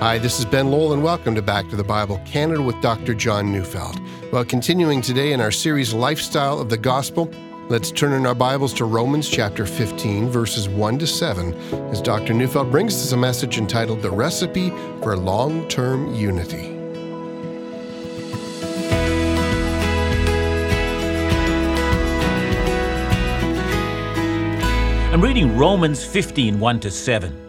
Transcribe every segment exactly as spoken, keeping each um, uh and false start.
Hi, this is Ben Lowell, and welcome to Back to the Bible Canada with Doctor John Neufeld. Well, continuing today in our series, Lifestyle of the Gospel, let's turn in our Bibles to Romans chapter fifteen, verses one to seven, as Doctor Neufeld brings us a message entitled, The Recipe for Long-Term Unity. I'm reading Romans fifteen, one to seven.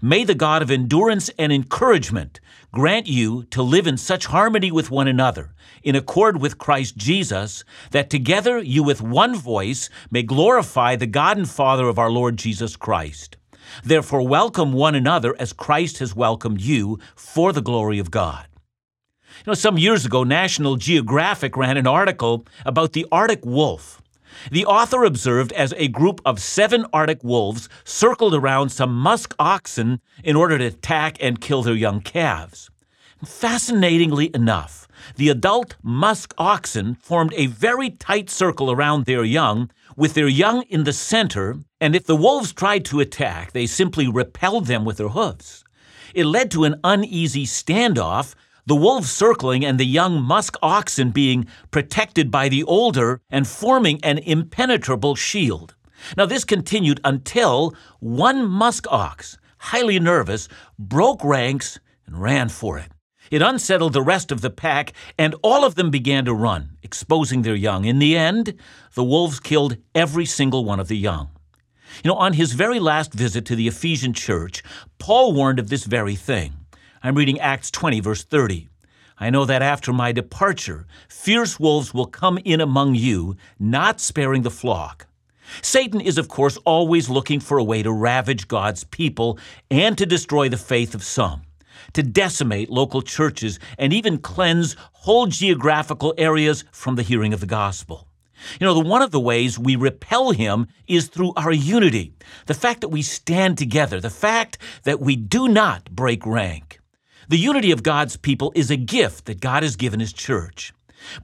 May the God of endurance and encouragement grant you to live in such harmony with one another, in accord with Christ Jesus, that together you with one voice may glorify the God and Father of our Lord Jesus Christ. Therefore, welcome one another as Christ has welcomed you for the glory of God. You know, some years ago, National Geographic ran an article about the Arctic wolf. The author observed as a group of seven Arctic wolves circled around some musk oxen in order to attack and kill their young calves. Fascinatingly enough, the adult musk oxen formed a very tight circle around their young, with their young in the center, and if the wolves tried to attack, they simply repelled them with their hooves. It led to an uneasy standoff, the wolves circling and the young musk oxen being protected by the older and forming an impenetrable shield. Now, this continued until one musk ox, highly nervous, broke ranks and ran for it. It unsettled the rest of the pack, and all of them began to run, exposing their young. In the end, the wolves killed every single one of the young. You know, on his very last visit to the Ephesian church, Paul warned of this very thing. I'm reading Acts twenty, verse thirty. I know that after my departure, fierce wolves will come in among you, not sparing the flock. Satan is, of course, always looking for a way to ravage God's people and to destroy the faith of some, to decimate local churches and even cleanse whole geographical areas from the hearing of the gospel. You know, the one of the ways we repel him is through our unity, the fact that we stand together, the fact that we do not break rank. The unity of God's people is a gift that God has given His church.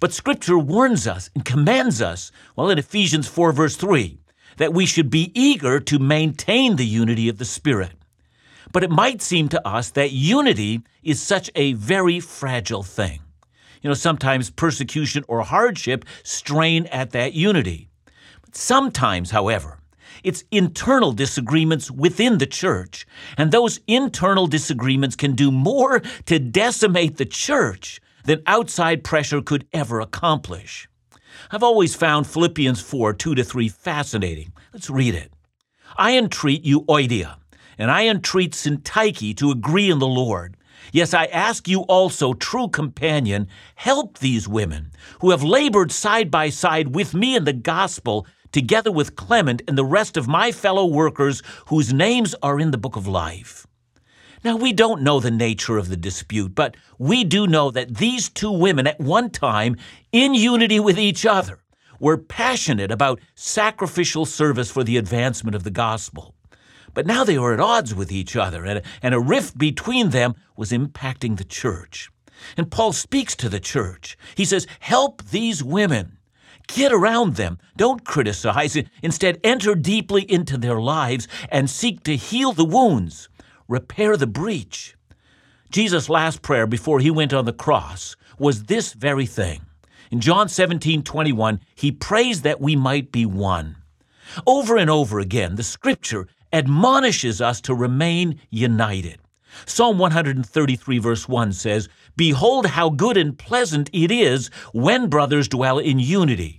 But Scripture warns us and commands us, well, in Ephesians four, verse three, that we should be eager to maintain the unity of the Spirit. But it might seem to us that unity is such a very fragile thing. You know, sometimes persecution or hardship strain at that unity. But sometimes, however, it's internal disagreements within the church, and those internal disagreements can do more to decimate the church than outside pressure could ever accomplish. I've always found Philippians four, two to three fascinating. Let's read it. I entreat you, Oidea, and I entreat Syntyche to agree in the Lord. Yes, I ask you also, true companion, help these women who have labored side by side with me in the gospel, together with Clement and the rest of my fellow workers whose names are in the book of life. Now, we don't know the nature of the dispute, but we do know that these two women at one time, in unity with each other, were passionate about sacrificial service for the advancement of the gospel. But now they were at odds with each other, and, and a rift between them was impacting the church. And Paul speaks to the church. He says, help these women. Get around them. Don't criticize. Instead, enter deeply into their lives and seek to heal the wounds, repair the breach. Jesus' last prayer before he went on the cross was this very thing. In John seventeen, twenty-one, he prays that we might be one. Over and over again, the Scripture admonishes us to remain united. Psalm one thirty-three, verse one says, behold how good and pleasant it is when brothers dwell in unity.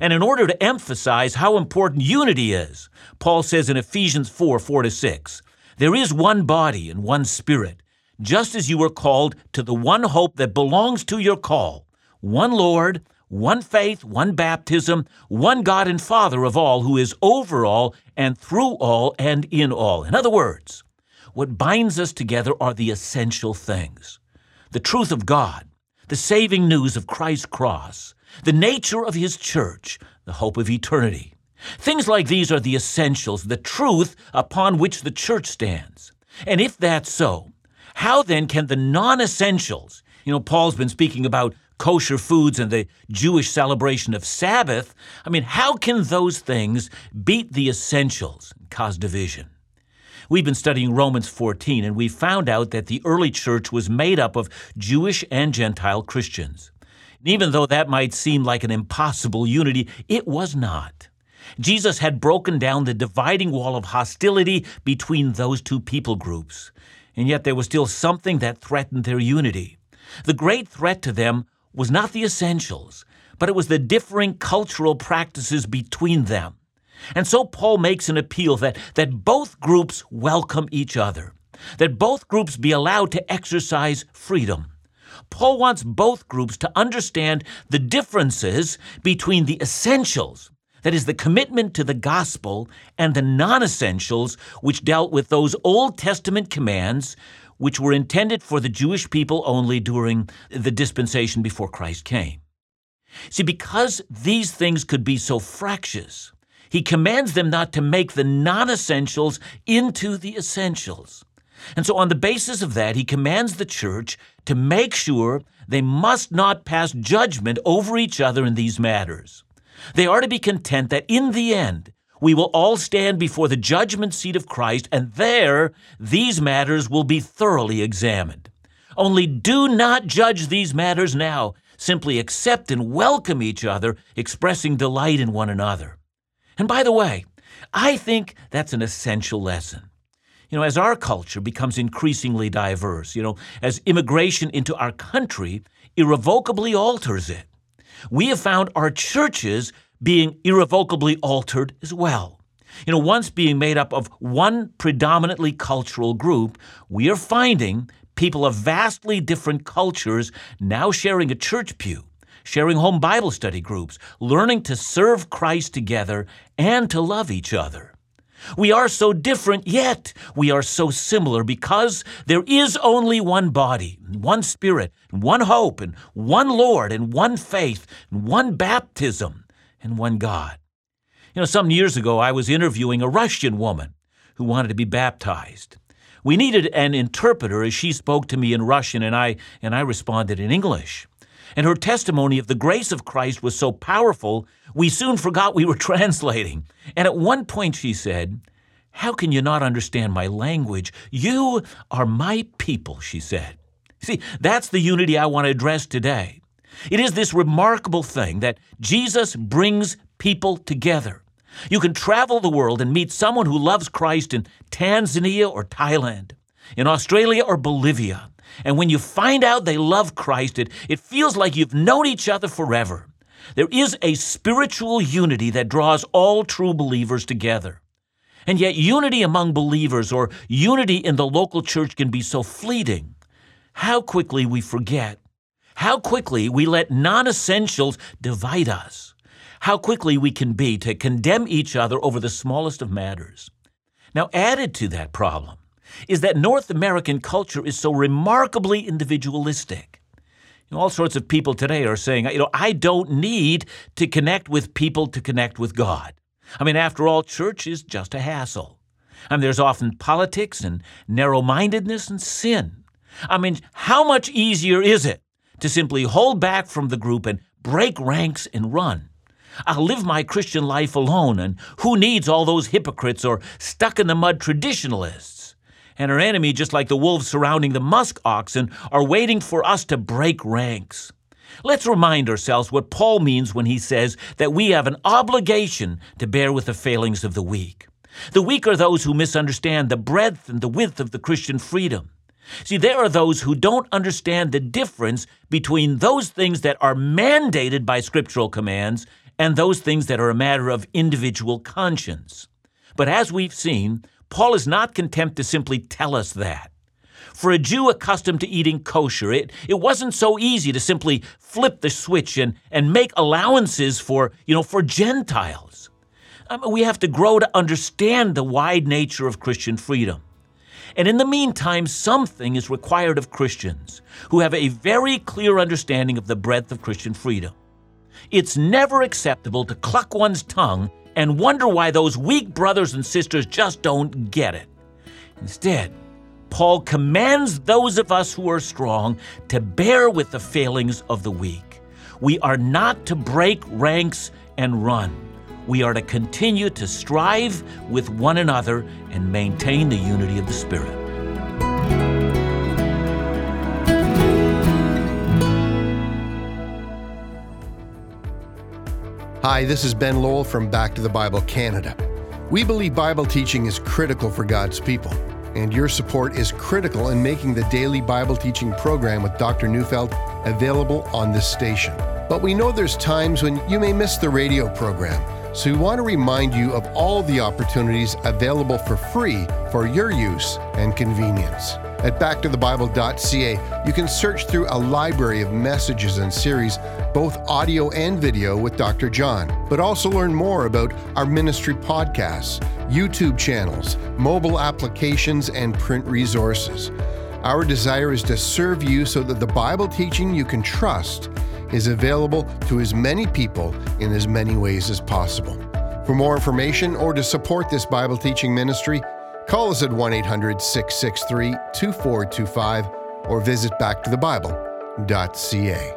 And in order to emphasize how important unity is, Paul says in Ephesians four, four to six, there is one body and one Spirit, just as you were called to the one hope that belongs to your call, one Lord, one faith, one baptism, one God and Father of all, who is over all and through all and in all. In other words, what binds us together are the essential things: the truth of God, the saving news of Christ's cross, the nature of his church, the hope of eternity. Things like these are the essentials, the truth upon which the church stands. And if that's so, how then can the non-essentials, you know, Paul's been speaking about kosher foods and the Jewish celebration of Sabbath, I mean, how can those things beat the essentials and cause division? We've been studying Romans fourteen, and we found out that the early church was made up of Jewish and Gentile Christians. And even though that might seem like an impossible unity, it was not. Jesus had broken down the dividing wall of hostility between those two people groups, and yet there was still something that threatened their unity. The great threat to them was not the essentials, but it was the differing cultural practices between them. And so Paul makes an appeal that, that both groups welcome each other, that both groups be allowed to exercise freedom. Paul wants both groups to understand the differences between the essentials, that is, the commitment to the gospel, and the non-essentials, which dealt with those Old Testament commands which were intended for the Jewish people only during the dispensation before Christ came. See, because these things could be so fractious, he commands them not to make the non-essentials into the essentials. And so on the basis of that, he commands the church to make sure they must not pass judgment over each other in these matters. They are to be content that in the end, we will all stand before the judgment seat of Christ, and there these matters will be thoroughly examined. Only do not judge these matters now. Simply accept and welcome each other, expressing delight in one another. And by the way, I think that's an essential lesson. You know, as our culture becomes increasingly diverse, you know, as immigration into our country irrevocably alters it, we have found our churches being irrevocably altered as well. You know, once being made up of one predominantly cultural group, we are finding people of vastly different cultures now sharing a church pew, sharing home Bible study groups, learning to serve Christ together and to love each other. We are so different, yet we are so similar because there is only one body, one spirit, one hope, and one Lord, and one faith, and one baptism, and one God. You know, some years ago, I was interviewing a Russian woman who wanted to be baptized. We needed an interpreter as she spoke to me in Russian, and I and I responded in English. And her testimony of the grace of Christ was so powerful, we soon forgot we were translating. And at one point she said, "How can you not understand my language? You are my people," she said. See, that's the unity I want to address today. It is this remarkable thing that Jesus brings people together. You can travel the world and meet someone who loves Christ in Tanzania or Thailand, in Australia or Bolivia. And when you find out they love Christ, it, it feels like you've known each other forever. There is a spiritual unity that draws all true believers together. And yet unity among believers or unity in the local church can be so fleeting. How quickly we forget. How quickly we let non-essentials divide us. How quickly we can be to condemn each other over the smallest of matters. Now, added to that problem is that North American culture is so remarkably individualistic. You know, all sorts of people today are saying, you know, I don't need to connect with people to connect with God. I mean, after all, church is just a hassle. I mean, there's often politics and narrow-mindedness and sin. I mean, how much easier is it to simply hold back from the group and break ranks and run? I'll live my Christian life alone, and who needs all those hypocrites or stuck-in-the-mud traditionalists? And our enemy, just like the wolves surrounding the musk oxen, are waiting for us to break ranks. Let's remind ourselves what Paul means when he says that we have an obligation to bear with the failings of the weak. The weak are those who misunderstand the breadth and the width of the Christian freedom. See, there are those who don't understand the difference between those things that are mandated by scriptural commands and those things that are a matter of individual conscience. But as we've seen, Paul is not content to simply tell us that. For a Jew accustomed to eating kosher, it, it wasn't so easy to simply flip the switch and, and make allowances for, you know, for Gentiles. I mean, we have to grow to understand the wide nature of Christian freedom. And in the meantime, something is required of Christians who have a very clear understanding of the breadth of Christian freedom. It's never acceptable to cluck one's tongue and wonder why those weak brothers and sisters just don't get it. Instead, Paul commands those of us who are strong to bear with the failings of the weak. We are not to break ranks and run. We are to continue to strive with one another and maintain the unity of the Spirit. Hi, this is Ben Lowell from Back to the Bible Canada. We believe Bible teaching is critical for God's people, and your support is critical in making the daily Bible teaching program with Doctor Neufeld available on this station. But we know there's times when you may miss the radio program, so we want to remind you of all the opportunities available for free for your use and convenience. At back to the bible dot c a, you can search through a library of messages and series, both audio and video with Doctor John, but also learn more about our ministry podcasts, YouTube channels, mobile applications, and print resources. Our desire is to serve you so that the Bible teaching you can trust is available to as many people in as many ways as possible. For more information or to support this Bible teaching ministry, call us at one eight hundred, six six three, two four two five or visit back to the bible dot c a.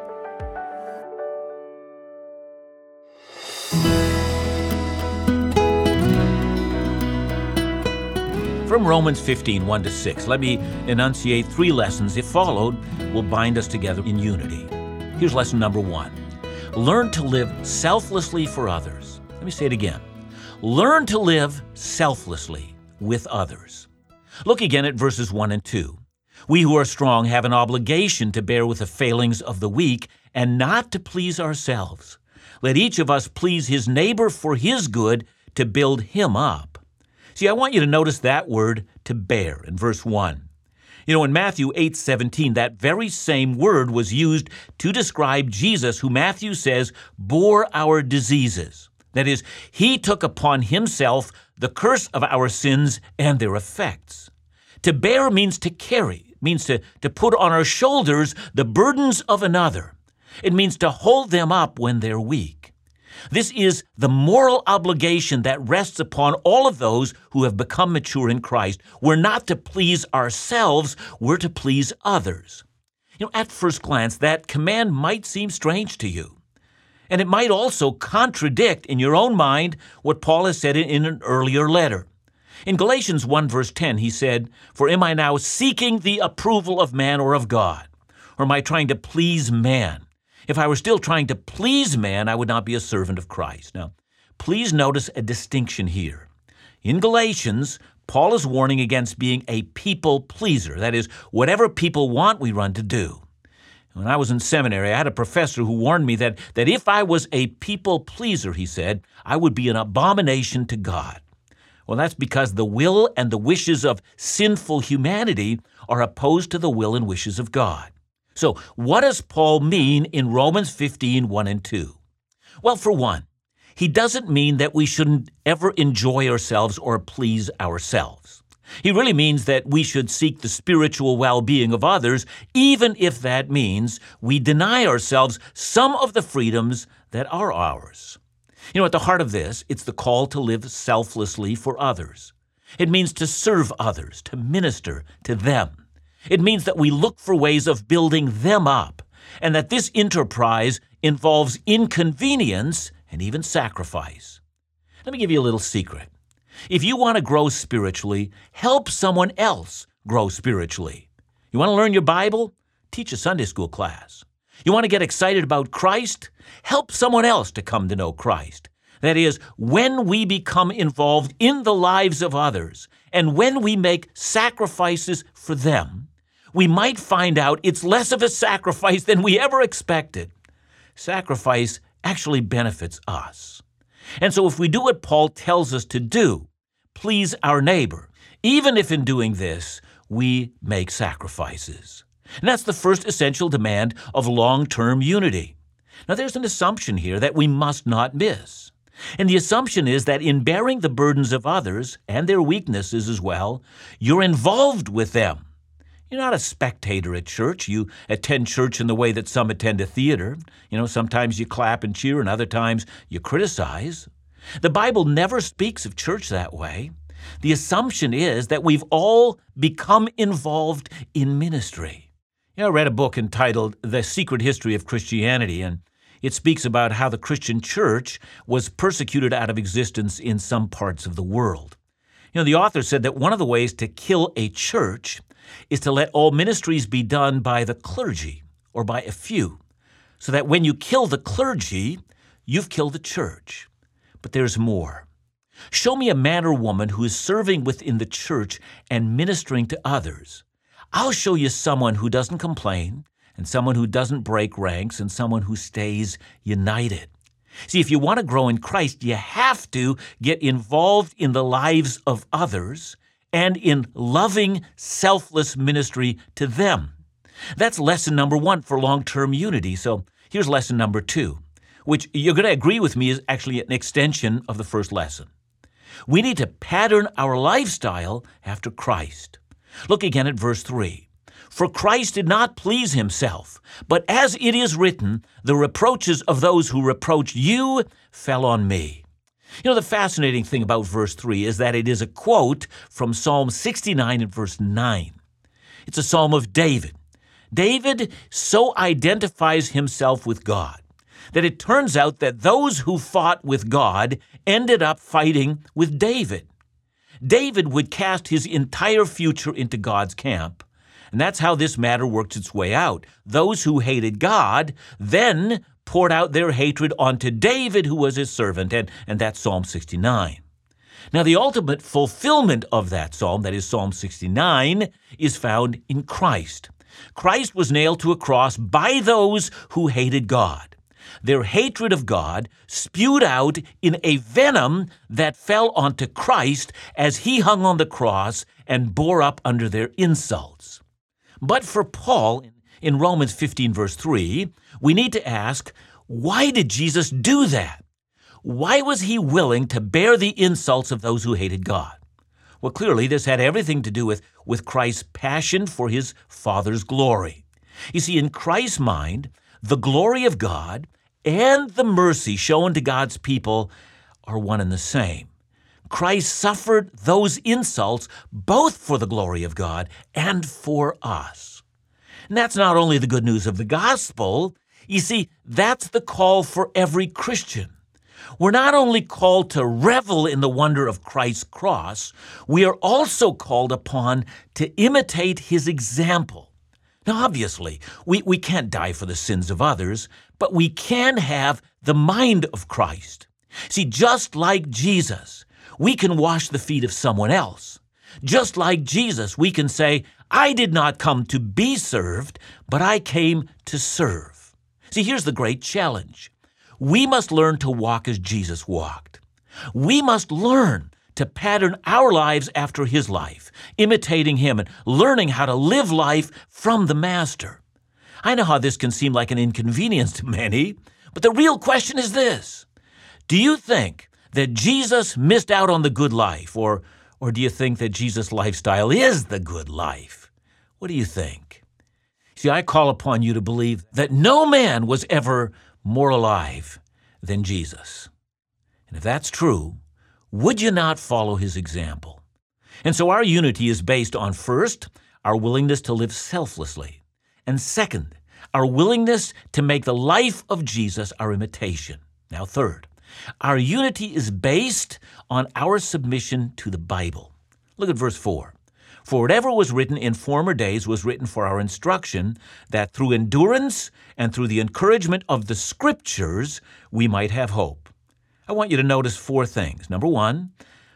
From Romans fifteen, one to six, let me enunciate three lessons if followed will bind us together in unity. Here's lesson number one. Learn to live selflessly for others. Let me say it again. Learn to live selflessly with others. Look again at verses one and two. We who are strong have an obligation to bear with the failings of the weak and not to please ourselves. Let each of us please his neighbor for his good, to build him up. See, I want you to notice that word, to bear, in verse one. You know, in Matthew eight seventeen, that very same word was used to describe Jesus, who Matthew says bore our diseases. That is, he took upon himself the curse of our sins and their effects. To bear means to carry, means to, to put on our shoulders the burdens of another. It means to hold them up when they're weak. This is the moral obligation that rests upon all of those who have become mature in Christ. We're not to please ourselves, we're to please others. You know, at first glance, that command might seem strange to you. And it might also contradict in your own mind what Paul has said in an earlier letter. In Galatians one, verse ten, he said, "For am I now seeking the approval of man or of God? Or am I trying to please man? If I were still trying to please man, I would not be a servant of Christ." Now, please notice a distinction here. In Galatians, Paul is warning against being a people pleaser. That is, whatever people want, we run to do. When I was in seminary, I had a professor who warned me that, that if I was a people pleaser, he said, I would be an abomination to God. Well, that's because the will and the wishes of sinful humanity are opposed to the will and wishes of God. So what does Paul mean in Romans fifteen, one and two? Well, for one, he doesn't mean that we shouldn't ever enjoy ourselves or please ourselves. He really means that we should seek the spiritual well-being of others, even if that means we deny ourselves some of the freedoms that are ours. You know, at the heart of this, it's the call to live selflessly for others. It means to serve others, to minister to them. It means that we look for ways of building them up, and that this enterprise involves inconvenience and even sacrifice. Let me give you a little secret. If you want to grow spiritually, help someone else grow spiritually. You want to learn your Bible? Teach a Sunday school class. You want to get excited about Christ? Help someone else to come to know Christ. That is, when we become involved in the lives of others, and when we make sacrifices for them, we might find out it's less of a sacrifice than we ever expected. Sacrifice actually benefits us. And so if we do what Paul tells us to do, please our neighbor, even if in doing this, we make sacrifices. And that's the first essential demand of long-term unity. Now, there's an assumption here that we must not miss. And the assumption is that in bearing the burdens of others, and their weaknesses as well, you're involved with them. You're not a spectator at church. You attend church in the way that some attend a theater. You know, sometimes you clap and cheer, and other times you criticize. The Bible never speaks of church that way. The assumption is that we've all become involved in ministry. You know, I read a book entitled The Secret History of Christianity, and it speaks about how the Christian church was persecuted out of existence in some parts of the world. You know, the author said that one of the ways to kill a church is to let all ministries be done by the clergy or by a few, so that when you kill the clergy, you've killed the church. But there's more. Show me a man or woman who is serving within the church and ministering to others. I'll show you someone who doesn't complain, and someone who doesn't break ranks, and someone who stays united. See, if you want to grow in Christ, you have to get involved in the lives of others and in loving, selfless ministry to them. That's lesson number one for long-term unity. So here's lesson number two, which you're going to agree with me is actually an extension of the first lesson. We need to pattern our lifestyle after Christ. Look again at verse three. For Christ did not please himself, but as it is written, the reproaches of those who reproached you fell on me. You know, the fascinating thing about verse three is that it is a quote from Psalm sixty-nine and verse nine. It's a psalm of David. David so identifies himself with God that it turns out that those who fought with God ended up fighting with David. David would cast his entire future into God's camp, and that's how this matter works its way out. Those who hated God then poured out their hatred onto David, who was his servant, and, and that's Psalm sixty-nine. Now, the ultimate fulfillment of that psalm, that is Psalm sixty-nine, is found in Christ. Christ was nailed to a cross by those who hated God. Their hatred of God spewed out in a venom that fell onto Christ as he hung on the cross and bore up under their insults. But for Paul, in Romans fifteen, verse three, we need to ask, why did Jesus do that? Why was he willing to bear the insults of those who hated God? Well, clearly, this had everything to do with, with Christ's passion for his Father's glory. You see, in Christ's mind, the glory of God and the mercy shown to God's people are one and the same. Christ suffered those insults both for the glory of God and for us. And that's not only the good news of the gospel. You see, that's the call for every Christian. We're not only called to revel in the wonder of Christ's cross, we are also called upon to imitate his example. Now, obviously, we, we can't die for the sins of others, but we can have the mind of Christ. See, just like Jesus, we can wash the feet of someone else. Just like Jesus, we can say, I did not come to be served, but I came to serve. See, here's the great challenge. We must learn to walk as Jesus walked. We must learn to pattern our lives after his life, imitating him and learning how to live life from the Master. I know how this can seem like an inconvenience to many, but the real question is this. Do you think that Jesus missed out on the good life, or, or do you think that Jesus' lifestyle is the good life? What do you think? See, I call upon you to believe that no man was ever more alive than Jesus. And if that's true, would you not follow his example? And so our unity is based on, first, our willingness to live selflessly, and second, our willingness to make the life of Jesus our imitation. Now, third, our unity is based on our submission to the Bible. Look at verse four. For whatever was written in former days was written for our instruction, that through endurance and through the encouragement of the Scriptures we might have hope. I want you to notice four things. Number one,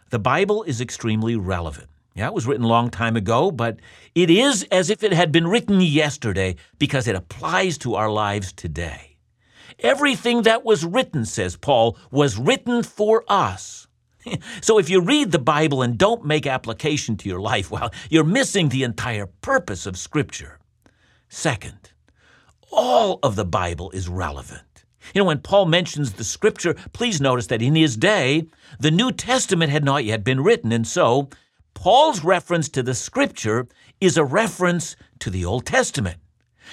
the Bible is extremely relevant. Yeah, it was written a long time ago, but it is as if it had been written yesterday because it applies to our lives today. Everything that was written, says Paul, was written for us. So if you read the Bible and don't make application to your life, well, you're missing the entire purpose of Scripture. Second, all of the Bible is relevant. You know, when Paul mentions the Scripture, please notice that in his day, the New Testament had not yet been written, and so Paul's reference to the Scripture is a reference to the Old Testament.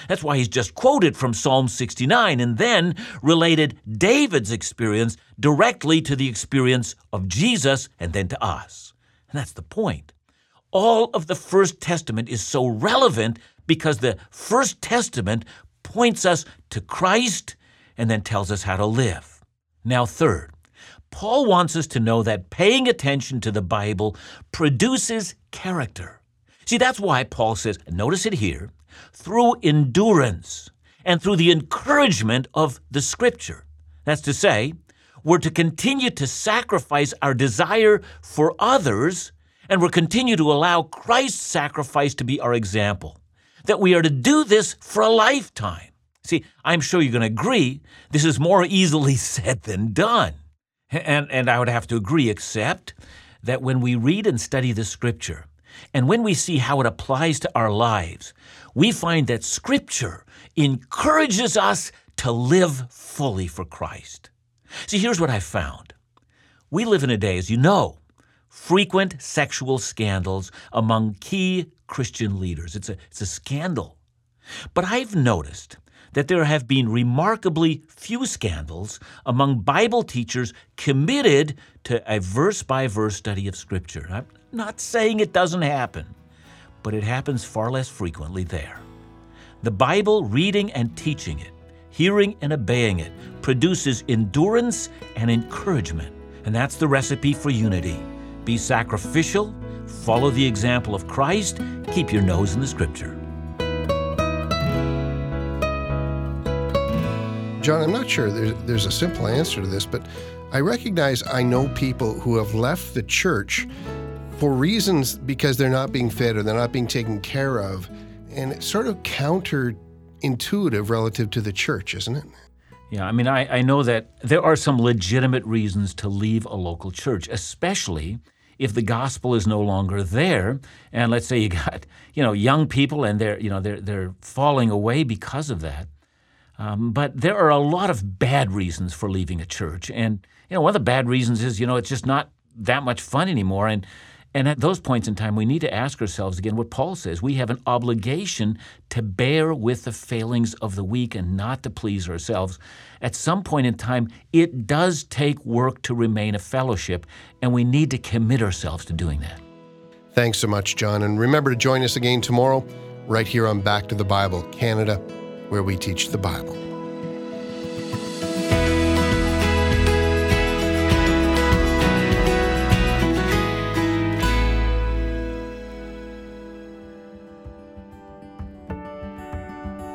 That's why he's just quoted from Psalm sixty-nine and then related David's experience directly to the experience of Jesus and then to us. And that's the point. All of the First Testament is so relevant because the First Testament points us to Christ and then tells us how to live. Now, third, Paul wants us to know that paying attention to the Bible produces character. See, that's why Paul says, notice it here, through endurance and through the encouragement of the Scripture. That's to say, we're to continue to sacrifice our desire for others, and we're continue to allow Christ's sacrifice to be our example, that we are to do this for a lifetime. See, I'm sure you're going to agree, this is more easily said than done. And, and I would have to agree, except that when we read and study the Scripture, and when we see how it applies to our lives, we find that Scripture encourages us to live fully for Christ. See, here's what I found. We live in a day, as you know, frequent sexual scandals among key Christian leaders. It's a, it's a scandal. But I've noticed that there have been remarkably few scandals among Bible teachers committed to a verse-by-verse study of Scripture. I'm not saying it doesn't happen, but it happens far less frequently there. The Bible, reading and teaching it, hearing and obeying it, produces endurance and encouragement. And that's the recipe for unity. Be sacrificial, follow the example of Christ, keep your nose in the Scripture. John, I'm not sure there's, there's a simple answer to this, but I recognize I know people who have left the church for reasons because they're not being fed or they're not being taken care of, and it's sort of counterintuitive relative to the church, isn't it? Yeah, I mean, I, I know that there are some legitimate reasons to leave a local church, especially if the gospel is no longer there, and let's say you got, you know, young people and they're, you know, they're they're falling away because of that. Um, but there are a lot of bad reasons for leaving a church, and you know, one of the bad reasons is, you know, it's just not that much fun anymore. And and at those points in time, we need to ask ourselves again what Paul says: we have an obligation to bear with the failings of the weak and not to please ourselves. At some point in time, it does take work to remain a fellowship, and we need to commit ourselves to doing that. Thanks so much, John, and remember to join us again tomorrow, right here on Back to the Bible Canada, where we teach the Bible.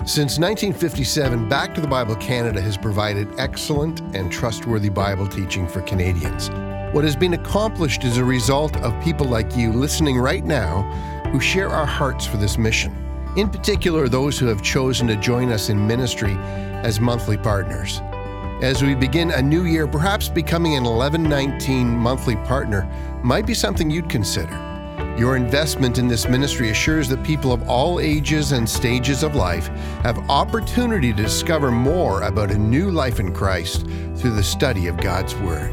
Since nineteen fifty-seven, Back to the Bible Canada has provided excellent and trustworthy Bible teaching for Canadians. What has been accomplished is a result of people like you listening right now who share our hearts for this mission. In particular, those who have chosen to join us in ministry as monthly partners. As we begin a new year, perhaps becoming an eleven nineteen monthly partner might be something you'd consider. Your investment in this ministry assures that people of all ages and stages of life have opportunity to discover more about a new life in Christ through the study of God's Word.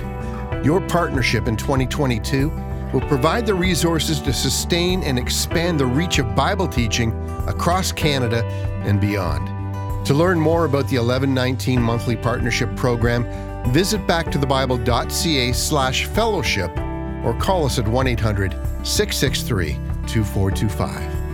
Your partnership in twenty twenty-two will provide the resources to sustain and expand the reach of Bible teaching across Canada and beyond. To learn more about the eleven nineteen Monthly Partnership Program, visit backtothebible.ca slash fellowship or call us at one eight hundred six six three two four two five.